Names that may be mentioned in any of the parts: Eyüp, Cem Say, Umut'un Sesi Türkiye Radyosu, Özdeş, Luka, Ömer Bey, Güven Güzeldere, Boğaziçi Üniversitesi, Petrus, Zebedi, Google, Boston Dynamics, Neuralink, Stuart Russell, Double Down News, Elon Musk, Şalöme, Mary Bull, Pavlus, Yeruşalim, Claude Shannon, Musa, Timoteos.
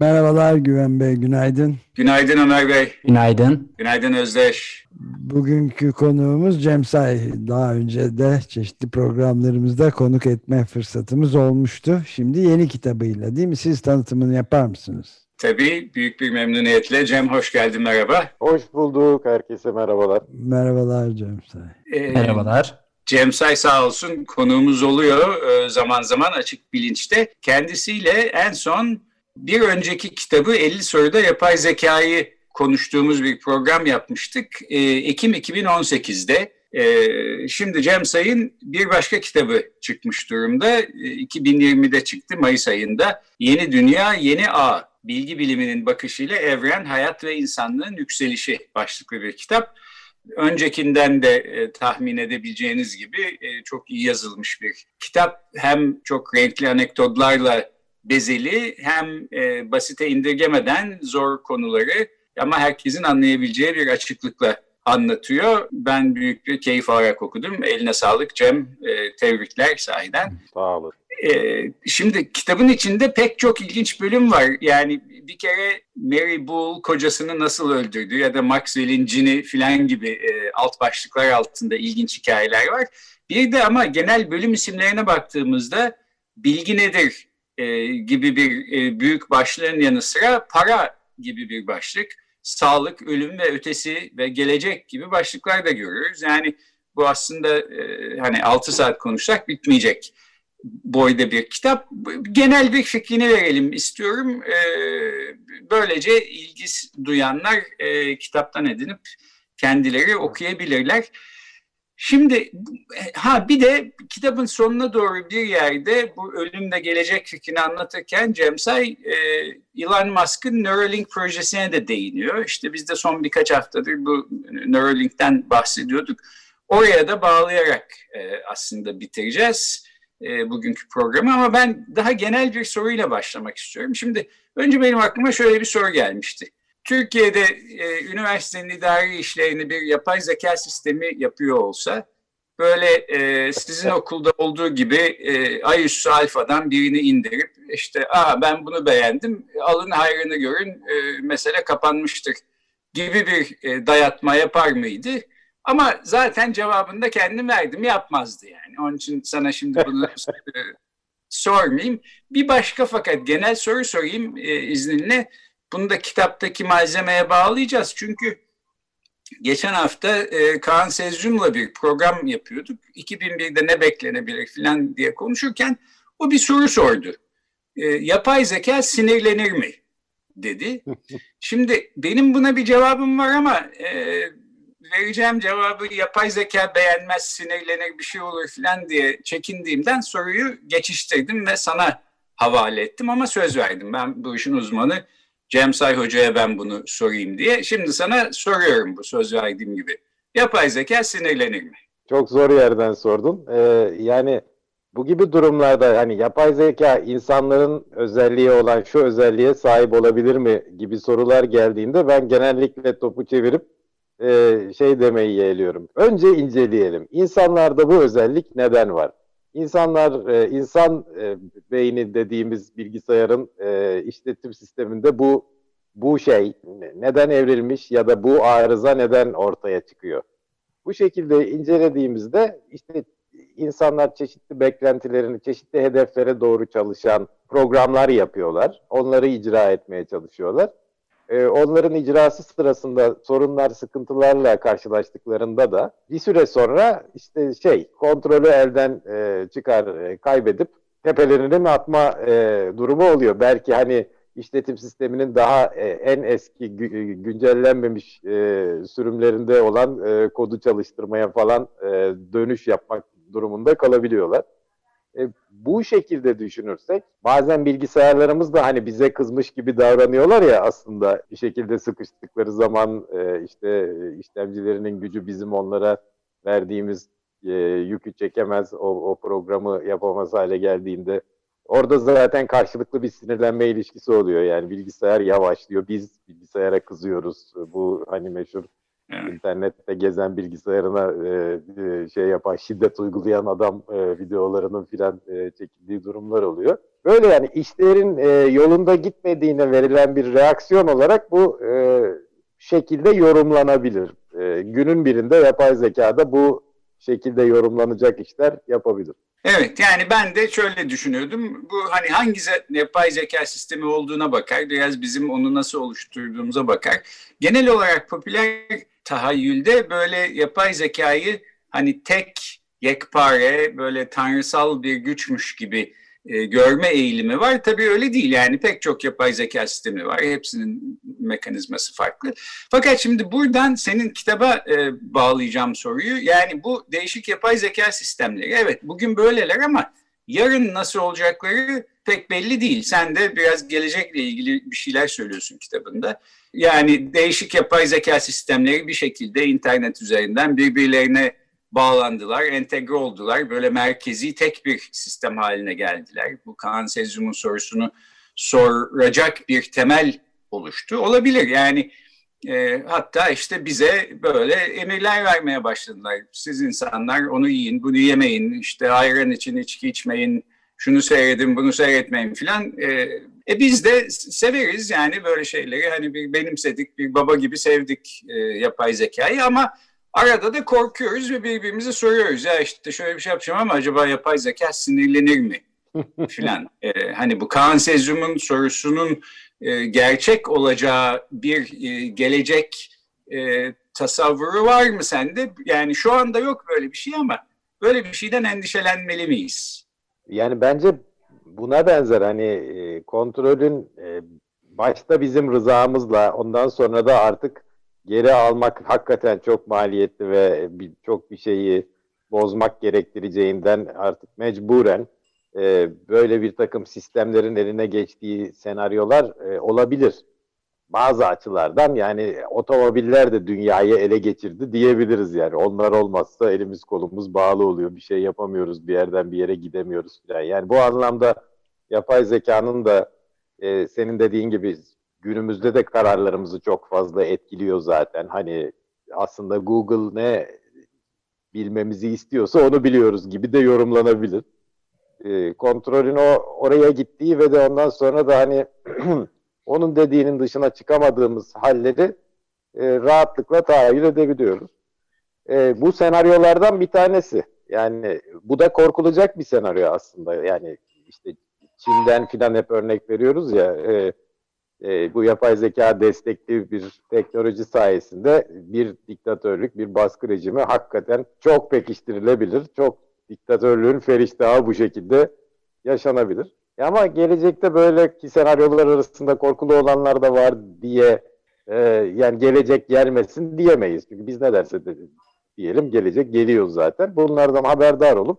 Merhabalar Güven Bey, günaydın. Günaydın Ömer Bey. Günaydın. Günaydın Özdeş. Bugünkü konuğumuz Cem Say. Daha önce de çeşitli programlarımızda konuk etme fırsatımız olmuştu. Şimdi yeni kitabıyla, değil mi? Siz tanıtımını yapar mısınız? Tabii, büyük bir memnuniyetle. Cem hoş geldin, merhaba. Hoş bulduk, herkese merhabalar. Merhabalar Cem Say. Merhabalar. Cem Say sağ olsun konuğumuz oluyor zaman zaman Açık Bilinç'te. Kendisiyle en son bir önceki kitabı 50 soruda yapay zekayı konuştuğumuz bir program yapmıştık. Ekim 2018'de. Şimdi Cem Say'ın bir başka kitabı çıkmış durumda. 2020'de çıktı, Mayıs ayında. Yeni Dünya, Yeni Ağ. Bilgi biliminin bakışıyla evren, hayat ve insanlığın yükselişi başlıklı bir kitap. Öncekinden de tahmin edebileceğiniz gibi çok iyi yazılmış bir kitap. Hem çok renkli anekdotlarla bezeli, hem basite indirgemeden zor konuları ama herkesin anlayabileceği bir açıklıkla anlatıyor. Ben büyük bir keyif alarak okudum. Eline sağlık Cem, tebrikler sahiden. Sağ olun. Şimdi kitabın içinde pek çok ilginç bölüm var. Yani bir kere Mary Bull kocasını nasıl öldürdü ya da Maxwell'in cini filan gibi alt başlıklar altında ilginç hikayeler var. Bir de ama genel bölüm isimlerine baktığımızda bilgi nedir gibi bir büyük başlığın yanı sıra para gibi bir başlık, sağlık, ölüm ve ötesi ve gelecek gibi başlıklar da görüyoruz. Yani bu aslında hani 6 saat konuşsak bitmeyecek boyda bir kitap. Genel bir fikrini verelim istiyorum. Böylece ilgi duyanlar kitaptan edinip kendileri okuyabilirler. Şimdi bir de kitabın sonuna doğru bir yerde bu ölümle gelecek fikrini anlatırken Cem Say Elon Musk'ın Neuralink projesine de değiniyor. İşte biz de son birkaç haftadır bu Neuralink'ten bahsediyorduk. Oraya da bağlayarak aslında bitireceğiz bugünkü programı ama ben daha genel bir soruyla başlamak istiyorum. Şimdi önce benim aklıma şöyle bir soru gelmişti. Türkiye'de üniversitenin idari işlerini bir yapay zeka sistemi yapıyor olsa böyle sizin okulda olduğu gibi ayüstü alfadan birini indirip işte ben bunu beğendim alın hayrını görün mesele kapanmıştır gibi bir dayatma yapar mıydı? Ama zaten cevabını da kendim verdim, yapmazdı yani. Onun için sana şimdi bunu sormayayım. Bir başka fakat genel soru sorayım izninle. Bunu da kitaptaki malzemeye bağlayacağız. Çünkü geçen hafta Kaan Sezcum'la bir program yapıyorduk. 2001'de ne beklenebilir falan diye konuşurken o bir soru sordu. Yapay zeka sinirlenir mi? Dedi. Şimdi benim buna bir cevabım var ama... vereceğim cevabı yapay zeka beğenmez, sinirlenir, bir şey olur filan diye çekindiğimden soruyu geçiştirdim ve sana havale ettim ama söz verdim. Ben bu işin uzmanı Cem Say Hoca'ya ben bunu sorayım diye. Şimdi sana soruyorum bu söz verdiğim gibi. Yapay zeka sinirlenir mi? Çok zor yerden sordun. Yani bu gibi durumlarda hani yapay zeka insanların özelliği olan şu özelliğe sahip olabilir mi gibi sorular geldiğinde ben genellikle topu çevirip demeyi yeğliyorum. Önce inceleyelim. İnsanlarda bu özellik neden var? İnsan beyni dediğimiz bilgisayarın işletim sisteminde bu şey neden evrilmiş ya da bu arıza neden ortaya çıkıyor? Bu şekilde incelediğimizde işte insanlar çeşitli beklentilerini, çeşitli hedeflere doğru çalışan programlar yapıyorlar. Onları icra etmeye çalışıyorlar. Onların icrası sırasında sorunlar, sıkıntılarla karşılaştıklarında da bir süre sonra işte kontrolü elden çıkar, kaybedip tepelerini mi atma durumu oluyor. Belki hani işletim sisteminin daha en eski güncellenmemiş sürümlerinde olan kodu çalıştırmaya falan dönüş yapmak durumunda kalabiliyorlar. Bu şekilde düşünürsek, bazen bilgisayarlarımız da hani bize kızmış gibi davranıyorlar ya, aslında bir şekilde sıkıştıkları zaman işte işlemcilerinin gücü bizim onlara verdiğimiz yükü çekemez, o programı yapamaz hale geldiğinde orada zaten karşılıklı bir sinirlenme ilişkisi oluyor. Yani bilgisayar yavaşlıyor, biz bilgisayara kızıyoruz. Bu hani meşhur internette gezen bilgisayarına şey yapan, şiddet uygulayan adam videolarının filan çekildiği durumlar oluyor. Böyle yani işlerin yolunda gitmediğine verilen bir reaksiyon olarak bu şekilde yorumlanabilir. Günün birinde yapay zekada bu şekilde yorumlanacak işler yapabilir. Evet, yani ben de şöyle düşünüyordum. Bu hani hangi yapay zeka sistemi olduğuna bakar, biraz bizim onu nasıl oluşturduğumuza bakar. Genel olarak popüler tahayyülde böyle yapay zekayı hani tek, yekpare, böyle tanrısal bir güçmüş gibi görme eğilimi var. Tabii öyle değil, yani pek çok yapay zeka sistemi var. Hepsinin mekanizması farklı. Fakat şimdi buradan senin kitaba bağlayacağım soruyu. Yani bu değişik yapay zeka sistemleri, evet bugün böyleler ama yarın nasıl olacakları pek belli değil. Sen de biraz gelecekle ilgili bir şeyler söylüyorsun kitabında. Yani değişik yapay zeka sistemleri bir şekilde internet üzerinden birbirlerine bağlandılar, entegre oldular. Böyle merkezi tek bir sistem haline geldiler. Bu Kaan Sezum'un sorusunu soracak bir temel oluştu. Olabilir yani hatta işte bize böyle emirler vermeye başladılar. Siz insanlar onu yiyin, bunu yemeyin, işte ayran için içki içmeyin, şunu seyredin, bunu seyretmeyin filan. Biz de severiz yani böyle şeyleri, hani bir benimsedik, bir baba gibi sevdik yapay zekayı ama arada da korkuyoruz ve birbirimize soruyoruz. Ya işte şöyle bir şey yapacağım ama acaba yapay zeka sinirlenir mi filan. Hani bu Kaan Sezum'un sorusunun gerçek olacağı bir gelecek tasavvuru var mı sende? Yani şu anda yok böyle bir şey ama böyle bir şeyden endişelenmeli miyiz? Yani bence buna benzer hani kontrolün başta bizim rızamızla, ondan sonra da artık geri almak hakikaten çok maliyetli ve çok bir şeyi bozmak gerektireceğinden artık mecburen böyle bir takım sistemlerin eline geçtiği senaryolar olabilir. Bazı açılardan yani otomobiller de dünyayı ele geçirdi diyebiliriz yani. Onlar olmazsa elimiz kolumuz bağlı oluyor, bir şey yapamıyoruz, bir yerden bir yere gidemiyoruz falan. Yani bu anlamda yapay zekanın da senin dediğin gibi günümüzde de kararlarımızı çok fazla etkiliyor zaten. Hani aslında Google ne bilmemizi istiyorsa onu biliyoruz gibi de yorumlanabilir. Kontrolün oraya gittiği ve de ondan sonra da hani onun dediğinin dışına çıkamadığımız halleri rahatlıkla tahayyül edebiliyoruz. Bu senaryolardan bir tanesi. Yani bu da korkulacak bir senaryo aslında. Yani işte Çin'den filan hep örnek veriyoruz ya. Bu yapay zeka destekli bir teknoloji sayesinde bir diktatörlük, bir baskı rejimi hakikaten çok pekiştirilebilir. Çok diktatörlüğün feriştahı bu şekilde yaşanabilir. Ama gelecekte böyle ki senaryolar arasında korkulu olanlar da var diye yani gelecek gelmesin diyemeyiz. Çünkü biz ne derse de diyelim gelecek geliyor zaten. Bunlardan haberdar olup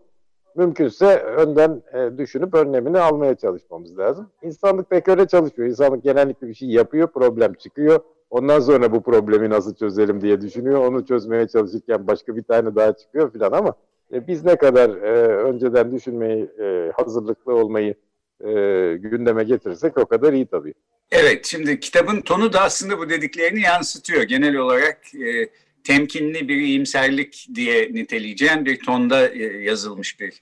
mümkünse önden düşünüp önlemini almaya çalışmamız lazım. İnsanlık pek öyle çalışıyor. İnsanlık genellikle bir şey yapıyor, problem çıkıyor. Ondan sonra bu problemi nasıl çözelim diye düşünüyor. Onu çözmeye çalışırken başka bir tane daha çıkıyor filan ama biz ne kadar önceden düşünmeyi, hazırlıklı olmayı gündeme getirirsek o kadar iyi tabii. Evet, şimdi kitabın tonu da aslında bu dediklerini yansıtıyor. Genel olarak temkinli bir iyimserlik diye niteleyeceğim bir tonda yazılmış bir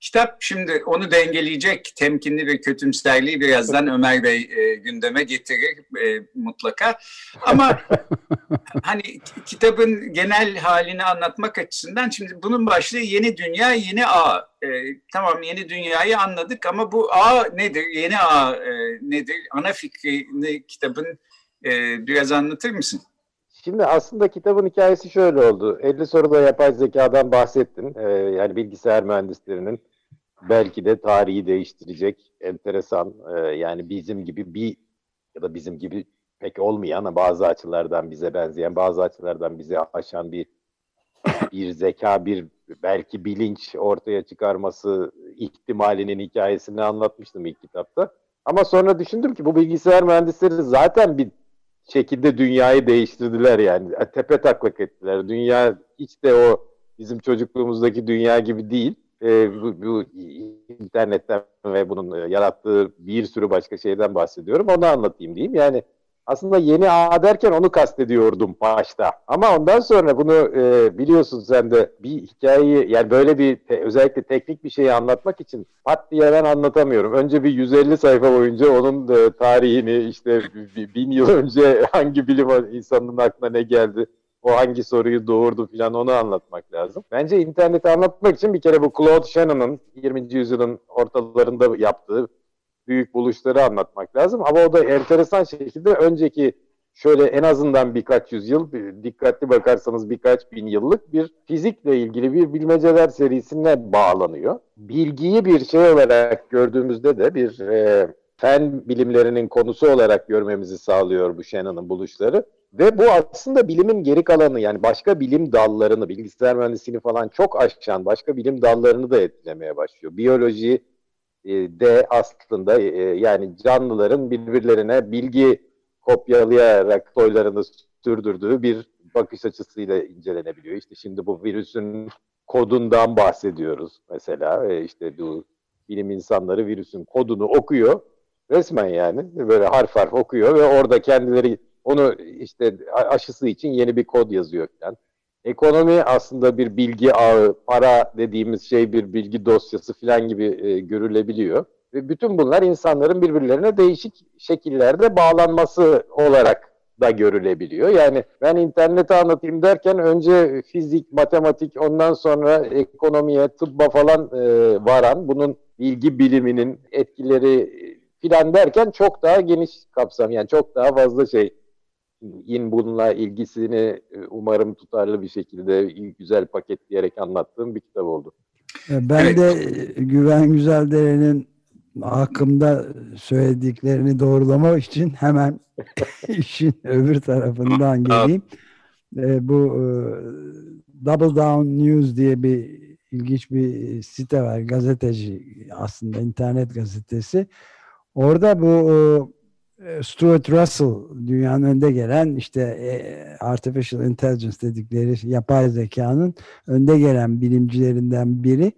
kitap. Şimdi onu dengeleyecek temkinli bir kötümserliği birazdan Ömer Bey gündeme getirir mutlaka. Ama hani kitabın genel halini anlatmak açısından şimdi bunun başlığı yeni dünya, yeni ağ. Tamam, yeni dünyayı anladık ama bu ağ nedir, yeni ağ nedir? Ana fikrini kitabın biraz anlatır mısın? Şimdi aslında kitabın hikayesi şöyle oldu. 50 soruda yapay zekadan bahsettin. Yani bilgisayar mühendislerinin belki de tarihi değiştirecek enteresan yani bizim gibi bir ya da bizim gibi pek olmayan, bazı açılardan bize benzeyen, bazı açılardan bizi aşan bir zeka, bir belki bilinç ortaya çıkarması ihtimalinin hikayesini anlatmıştım ilk kitapta. Ama sonra düşündüm ki bu bilgisayar mühendisleri zaten bir şekilde dünyayı değiştirdiler yani. Tepe taklak ettiler. Dünya hiç de o bizim çocukluğumuzdaki dünya gibi değil. Bu internetten ve bunun yarattığı bir sürü başka şeyden bahsediyorum. Onu anlatayım diyeyim. Yani aslında yeni ağ derken onu kastediyordum başta. Ama ondan sonra bunu biliyorsun sen de bir hikayeyi, yani böyle bir özellikle teknik bir şeyi anlatmak için pat diye ben anlatamıyorum. Önce bir 150 sayfa boyunca onun tarihini, işte 1000 yıl önce hangi bilim insanının aklına ne geldi, o hangi soruyu doğurdu filan, onu anlatmak lazım. Bence interneti anlatmak için bir kere bu Claude Shannon'ın 20. yüzyılın ortalarında yaptığı büyük buluşları anlatmak lazım. Ama o da enteresan şekilde önceki şöyle en azından birkaç yüzyıl, dikkatli bakarsanız birkaç bin yıllık bir fizikle ilgili bir bilmeceler serisine bağlanıyor. Bilgiyi bir şey olarak gördüğümüzde de bir fen bilimlerinin konusu olarak görmemizi sağlıyor bu Shannon'ın buluşları. Ve bu aslında bilimin geri kalanı, yani başka bilim dallarını, bilgisayar mühendisliğini falan çok aşan başka bilim dallarını da etkilemeye başlıyor. Biyoloji de aslında yani canlıların birbirlerine bilgi kopyalayarak soylarını sürdürdüğü bir bakış açısıyla incelenebiliyor. İşte şimdi bu virüsün kodundan bahsediyoruz mesela. İşte bu bilim insanları virüsün kodunu okuyor. Resmen yani böyle harf harf okuyor ve orada kendileri onu işte aşısı için yeni bir kod yazıyor falan. Ekonomi aslında bir bilgi ağı, para dediğimiz şey bir bilgi dosyası falan gibi görülebiliyor. Ve bütün bunlar insanların birbirlerine değişik şekillerde bağlanması olarak da görülebiliyor. Yani ben interneti anlatayım derken önce fizik, matematik, ondan sonra ekonomiye, tıbba falan varan, bunun bilgi biliminin etkileri filan derken çok daha geniş kapsam, yani çok daha fazla şey. Bununla ilgisini umarım tutarlı bir şekilde güzel paketleyerek anlattığım bir kitap oldu. Ben de Güven Güzeldere'nin hakkımda söylediklerini doğrulamak için hemen işin öbür tarafından geleyim. Bu Double Down News diye bir ilginç bir site var. Gazeteci aslında, internet gazetesi. Orada bu Stuart Russell, dünyanın önde gelen işte artificial intelligence dedikleri yapay zekanın önde gelen bilimcilerinden biri.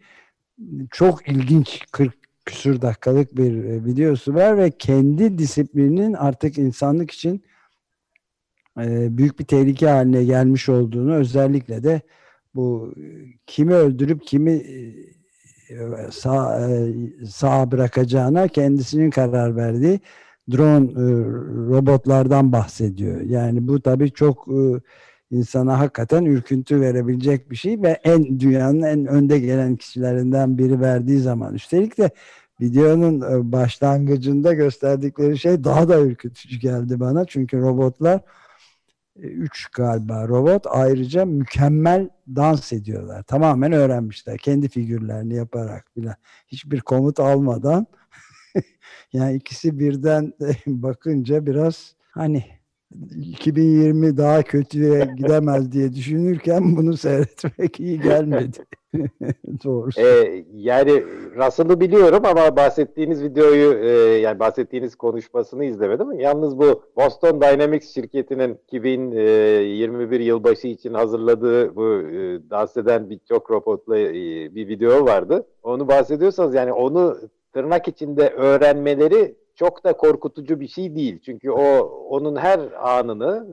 Çok ilginç 40 küsur dakikalık bir videosu var ve kendi disiplininin artık insanlık için büyük bir tehlike haline gelmiş olduğunu, özellikle de bu kimi öldürüp kimi sağ bırakacağına kendisinin karar verdiği drone robotlardan bahsediyor. Yani bu tabii çok insana hakikaten ürküntü verebilecek bir şey ve dünyanın en önde gelen kişilerinden biri verdiği zaman. Üstelik de videonun başlangıcında gösterdikleri şey daha da ürkütücü geldi bana. Çünkü robotlar, 3 galiba robot, ayrıca mükemmel dans ediyorlar. Tamamen öğrenmişler. Kendi figürlerini yaparak bile. Hiçbir komut almadan. Yani ikisi birden bakınca biraz hani 2020 daha kötüye gidemez diye düşünürken bunu seyretmek iyi gelmedi. Doğrusu. Yani Russell'ı biliyorum ama bahsettiğiniz videoyu, yani bahsettiğiniz konuşmasını izlemedim. Yalnız bu Boston Dynamics şirketinin 2021 yılbaşı için hazırladığı bu dans eden birçok robotla bir video vardı. Onu bahsediyorsanız, yani onu tırnak içinde öğrenmeleri çok da korkutucu bir şey değil. Çünkü onun her anını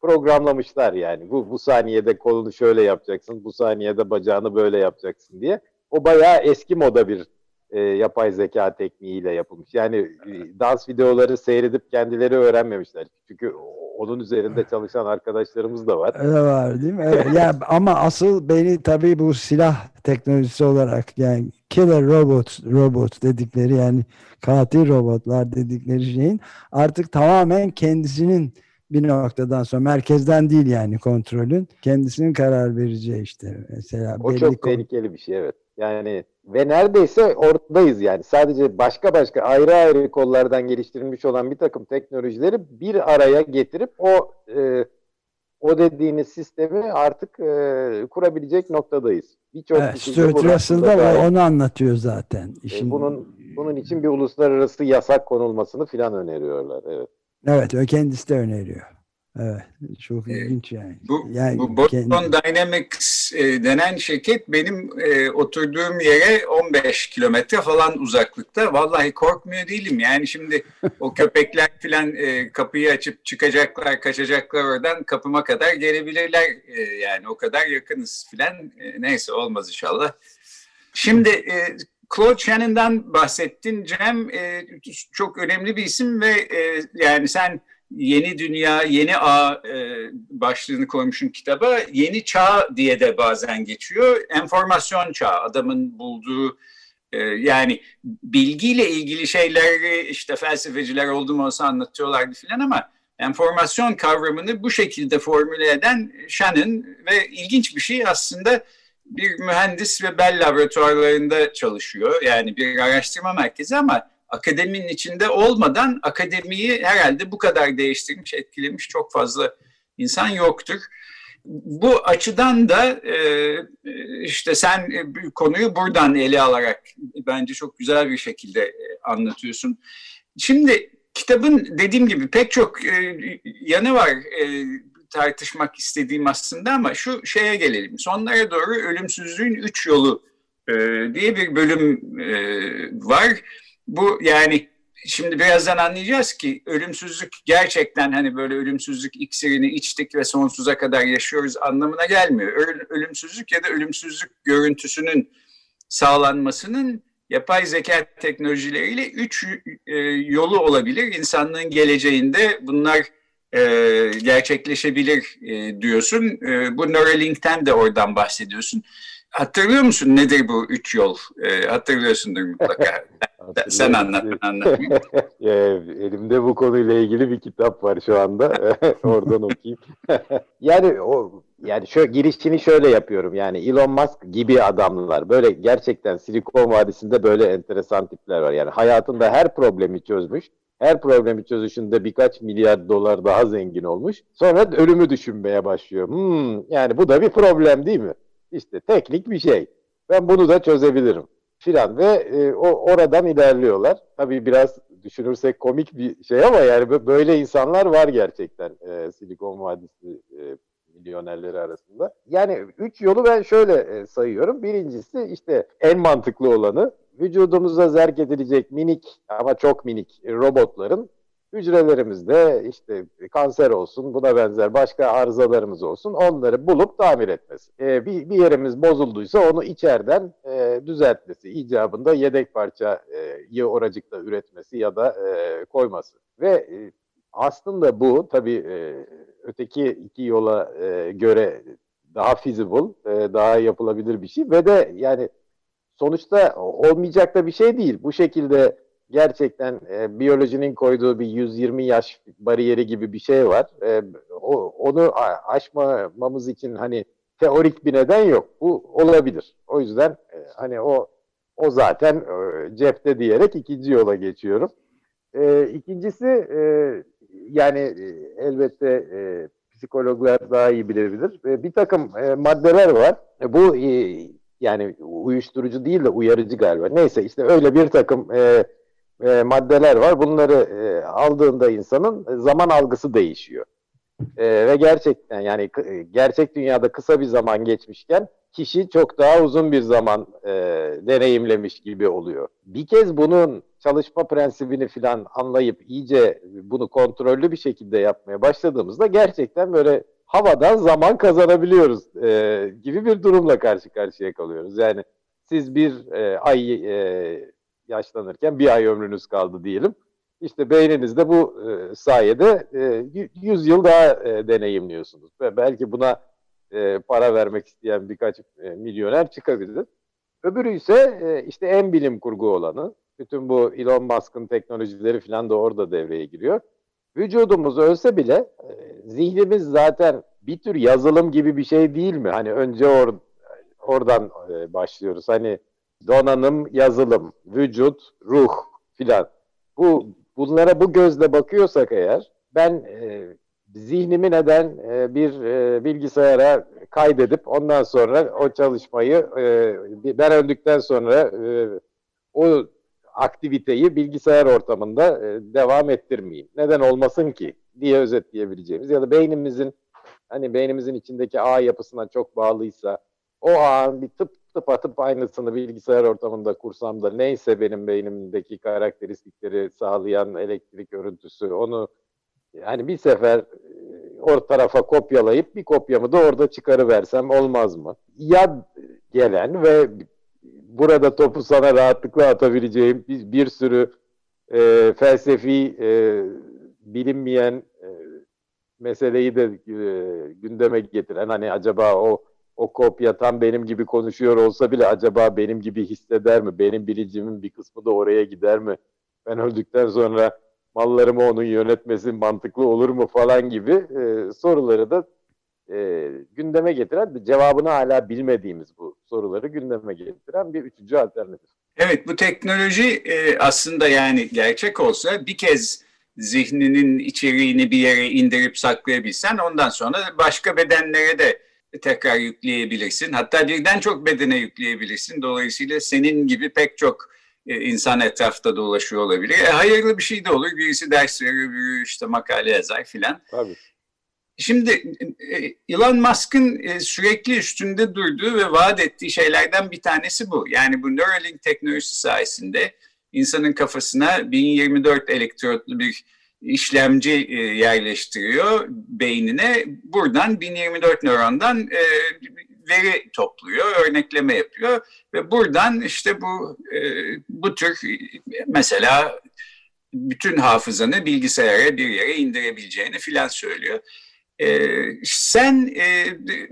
programlamışlar yani. Bu saniyede kolunu şöyle yapacaksın, bu saniyede bacağını böyle yapacaksın diye. O bayağı eski moda bir yapay zeka tekniğiyle yapılmış. Yani dans videoları seyredip kendileri öğrenmemişler. Çünkü onun üzerinde çalışan arkadaşlarımız da var. Öyle var değil mi? Evet. Ya, ama asıl beni tabii bu silah teknolojisi olarak, yani killer robot dedikleri, yani katil robotlar dedikleri şeyin artık tamamen kendisinin bir noktadan sonra merkezden değil, yani kontrolün kendisinin karar vereceği işte. Mesela o çok tehlikeli bir şey, evet. Yani ve neredeyse oradayız yani. Sadece başka ayrı kollardan geliştirilmiş olan bir takım teknolojileri bir araya getirip o o dediğiniz sistemi artık kurabilecek noktadayız. Evet, Stuart Russell da onu anlatıyor zaten. İşin... Bunun için bir uluslararası yasak konulmasını filan öneriyorlar. Evet. Evet, kendisi de öneriyor. Evet, çok ilginç yani. Bu Boston Dynamics denen şirket benim oturduğum yere 15 kilometre falan uzaklıkta. Vallahi korkmuyor değilim. Yani şimdi o köpekler filan kapıyı açıp çıkacaklar, kaçacaklar oradan kapıma kadar gelebilirler. Yani o kadar yakınız filan. Neyse, olmaz inşallah. Şimdi Claude Shannon'dan bahsettin Cem. Çok önemli bir isim ve yani sen Yeni Dünya, Yeni Ağ başlığını koymuşum kitaba. Yeni Çağ diye de bazen geçiyor. Enformasyon çağı, adamın bulduğu yani bilgiyle ilgili şeyleri işte felsefeciler oldu mu olsa anlatıyorlardı filan ama enformasyon kavramını bu şekilde formüle eden Shannon ve ilginç bir şey aslında, bir mühendis ve Bell laboratuvarlarında çalışıyor. Yani bir araştırma merkezi ama akademinin içinde olmadan akademiyi herhalde bu kadar değiştirmiş, etkilemiş çok fazla insan yoktur. Bu açıdan da işte sen konuyu buradan ele alarak bence çok güzel bir şekilde anlatıyorsun. Şimdi kitabın dediğim gibi pek çok yanı var tartışmak istediğim aslında ama şu şeye gelelim. Sonlara doğru ölümsüzlüğün 3 yolu diye bir bölüm var. Bu yani şimdi birazdan anlayacağız ki ölümsüzlük gerçekten hani böyle ölümsüzlük iksirini içtik ve sonsuza kadar yaşıyoruz anlamına gelmiyor. Ölümsüzlük ya da ölümsüzlük görüntüsünün sağlanmasının yapay zeka teknolojileriyle 3 yolu olabilir. İnsanlığın geleceğinde bunlar gerçekleşebilir diyorsun. Bu Neuralink'ten de oradan bahsediyorsun. Hatırlıyor musun nedir bu 3 yol? Hatırlıyorsundur mutlaka. Sen anlat. Elimde bu konuyla ilgili bir kitap var şu anda. Oradan okuyayım. Yani şu girişini şöyle yapıyorum. Yani Elon Musk gibi adamlar, böyle gerçekten Silikon Vadisi'nde böyle enteresan tipler var. Yani hayatında her problemi çözmüş. Her problemi çözüşünde birkaç milyar dolar daha zengin olmuş. Sonra ölümü düşünmeye başlıyor. Yani bu da bir problem değil mi? İşte teknik bir şey. Ben bunu da çözebilirim filan ve oradan ilerliyorlar. Tabii biraz düşünürsek komik bir şey ama yani böyle insanlar var gerçekten Silikon Vadisi milyonerleri arasında. Yani 3 yolu ben şöyle sayıyorum. Birincisi işte en mantıklı olanı, vücudumuza zerk edilecek minik ama çok minik robotların hücrelerimizde işte kanser olsun, buna benzer başka arızalarımız olsun, onları bulup tamir etmesi. Bir yerimiz bozulduysa onu içeriden düzeltmesi, icabında yedek parçayı oracıkta üretmesi ya da koyması. Ve aslında bu tabii öteki 2 yola göre daha feasible, daha yapılabilir bir şey ve de yani sonuçta olmayacak da bir şey değil. Bu şekilde gerçekten biyolojinin koyduğu bir 120 yaş bariyeri gibi bir şey var. Onu aşmamamız için hani teorik bir neden yok. Bu olabilir. O yüzden hani o zaten cepte diyerek ikinci yola geçiyorum. İkincisi yani elbette psikologlar daha iyi bilebilir. Bir takım maddeler var. Bu yani uyuşturucu değil de uyarıcı galiba. Neyse işte öyle bir takım maddeler var. Bunları aldığında insanın zaman algısı değişiyor. Ve gerçekten yani gerçek dünyada kısa bir zaman geçmişken kişi çok daha uzun bir zaman deneyimlemiş gibi oluyor. Bir kez bunun çalışma prensibini falan anlayıp iyice bunu kontrollü bir şekilde yapmaya başladığımızda gerçekten böyle havadan zaman kazanabiliyoruz gibi bir durumla karşı karşıya kalıyoruz. Yani siz bir ay yaşlanırken bir ay ömrünüz kaldı diyelim. İşte beyninizde bu sayede 100 yıl daha deneyimliyorsunuz. Ve belki buna para vermek isteyen birkaç milyoner çıkabilir. Öbürü ise işte en bilim kurgu olanı. Bütün bu Elon Musk'ın teknolojileri falan da orada devreye giriyor. Vücudumuz ölse bile zihnimiz zaten bir tür yazılım gibi bir şey değil mi? Hani önce oradan başlıyoruz. Hani donanım, yazılım, vücut, ruh filan. Bunlara bu gözle bakıyorsak eğer ben zihnimi neden bir bilgisayara kaydedip ondan sonra o çalışmayı ben öldükten sonra o aktiviteyi bilgisayar ortamında devam ettirmeyeyim. Neden olmasın ki diye özetleyebileceğimiz ya da beynimizin hani beynimizin içindeki ağ yapısına çok bağlıysa o ağın bir tıpatıp aynısını bilgisayar ortamında kursam da neyse benim beynimdeki karakteristikleri sağlayan elektrik örüntüsü onu yani bir sefer o tarafa kopyalayıp bir kopyamı da orada çıkarıversem olmaz mı? Ya gelen ve burada topu sana rahatlıkla atabileceğim bir sürü felsefi bilinmeyen meseleyi de gündeme getiren hani acaba o kopya tam benim gibi konuşuyor olsa bile acaba benim gibi hisseder mi? Benim bilicimin bir kısmı da oraya gider mi? Ben öldükten sonra mallarımı onun yönetmesi mantıklı olur mu falan gibi soruları da gündeme getiren, cevabını hala bilmediğimiz bu soruları gündeme getiren bir üçüncü alternatif. Evet, bu teknoloji aslında yani gerçek olsa bir kez zihninin içeriğini bir yere indirip saklayabilsen ondan sonra başka bedenlere de tekrar yükleyebilirsin. Hatta birden çok bedene yükleyebilirsin. Dolayısıyla senin gibi pek çok insan etrafta dolaşıyor olabilir. Hayırlı bir şey de olur. Birisi ders veriyor, biri işte makale yazar filan. Tabii. Şimdi Elon Musk'ın sürekli üstünde durduğu ve vaat ettiği şeylerden bir tanesi bu. Yani bu Neuralink teknolojisi sayesinde insanın kafasına 1024 elektrotlu bir işlemci yerleştiriyor beynine. Buradan 1024 nörondan veri topluyor, örnekleme yapıyor ve buradan işte bu tür mesela bütün hafızanı bilgisayara bir yere indirebileceğini filan söylüyor. Sen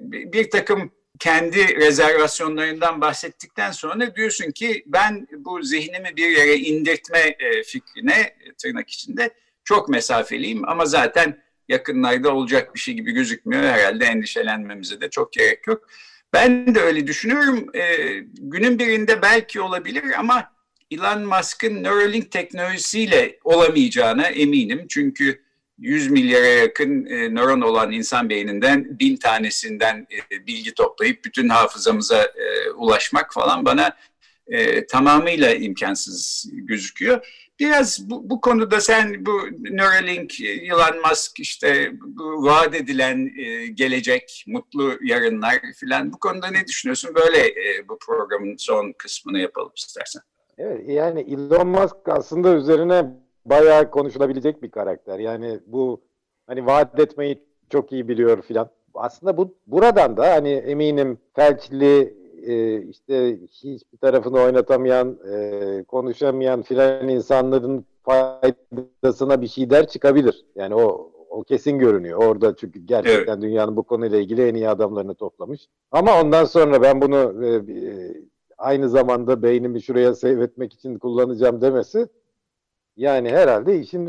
bir takım kendi rezervasyonlarından bahsettikten sonra diyorsun ki ben bu zihnimi bir yere indirtme fikrine tırnak içinde çok mesafeliyim ama zaten yakınlarda olacak bir şey gibi gözükmüyor. Herhalde endişelenmemize de çok gerek yok. Ben de öyle düşünüyorum. Günün birinde belki olabilir ama Elon Musk'ın Neuralink teknolojisiyle olamayacağına eminim. Çünkü 100 milyara yakın nöron olan insan beyninden 1000 tanesinden bilgi toplayıp bütün hafızamıza ulaşmak falan bana tamamıyla imkansız gözüküyor. Biraz bu konuda sen bu Neuralink, Elon Musk işte bu vaat edilen gelecek, mutlu yarınlar filan bu konuda ne düşünüyorsun? Böyle bu programın son kısmını yapalım istersen. Evet, yani Elon Musk aslında üzerine bayağı konuşulabilecek bir karakter. Yani bu hani vaat etmeyi çok iyi biliyor filan. Aslında buradan da hani eminim felçli, işte hiçbir tarafını oynatamayan, konuşamayan filan insanların faydasına bir şeyler çıkabilir. Yani o kesin görünüyor. Orada çünkü gerçekten evet, dünyanın bu konuyla ilgili en iyi adamlarını toplamış. Ama ondan sonra ben bunu aynı zamanda beynimi şuraya seyretmek için kullanacağım demesi yani herhalde işin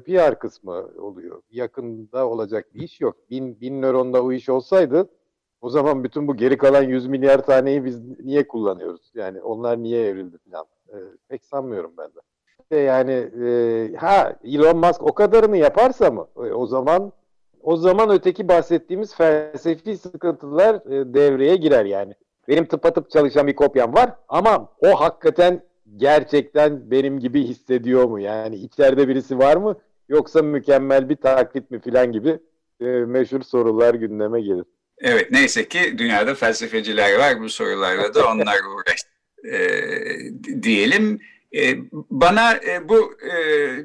PR kısmı oluyor. Yakında olacak bir iş yok. Bin nöronda o iş olsaydı o zaman bütün bu geri kalan 100 milyar taneyi biz niye kullanıyoruz? Yani onlar niye evrildi falan? Pek sanmıyorum ben de. Elon Musk o kadarını yaparsa mı? O zaman öteki bahsettiğimiz felsefi sıkıntılar devreye girer yani. Benim tıpatıp çalışan bir kopyam var ama o hakikaten gerçekten benim gibi hissediyor mu? Yani içeride birisi var mı? Yoksa mükemmel bir taklit mi falan gibi meşhur sorular gündeme gelir. Evet, neyse ki dünyada felsefeciler var, bu sorularla da onlar uğraş diyelim. Bana bu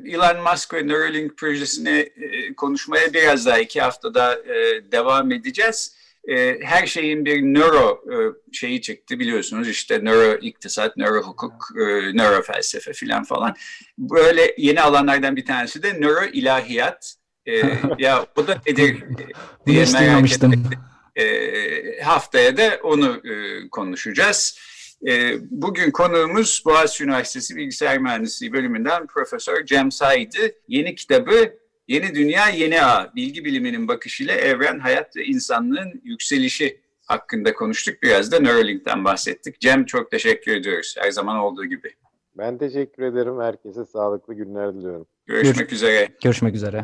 Elon Musk ve Neuralink projesini konuşmaya biraz daha 2 hafta daha devam edeceğiz. Her şeyin bir nöro şeyi çıktı biliyorsunuz, işte nöro iktisat, nöro hukuk, nöro felsefe filan falan. Böyle yeni alanlardan bir tanesi de nöro ilahiyat. Ya bu da nedir diye merak ettim. Haftaya da onu konuşacağız. Bugün konuğumuz Boğaziçi Üniversitesi Bilgisayar Mühendisliği bölümünden Profesör Cem Say'dı. Yeni kitabı Yeni Dünya Yeni Ağ, Bilgi Biliminin Bakışıyla Evren, Hayat ve İnsanlığın Yükselişi hakkında konuştuk. Biraz da Neuralink'ten bahsettik. Cem, çok teşekkür ediyoruz her zaman olduğu gibi. Ben teşekkür ederim. Herkese sağlıklı günler diliyorum. Görüşmek üzere.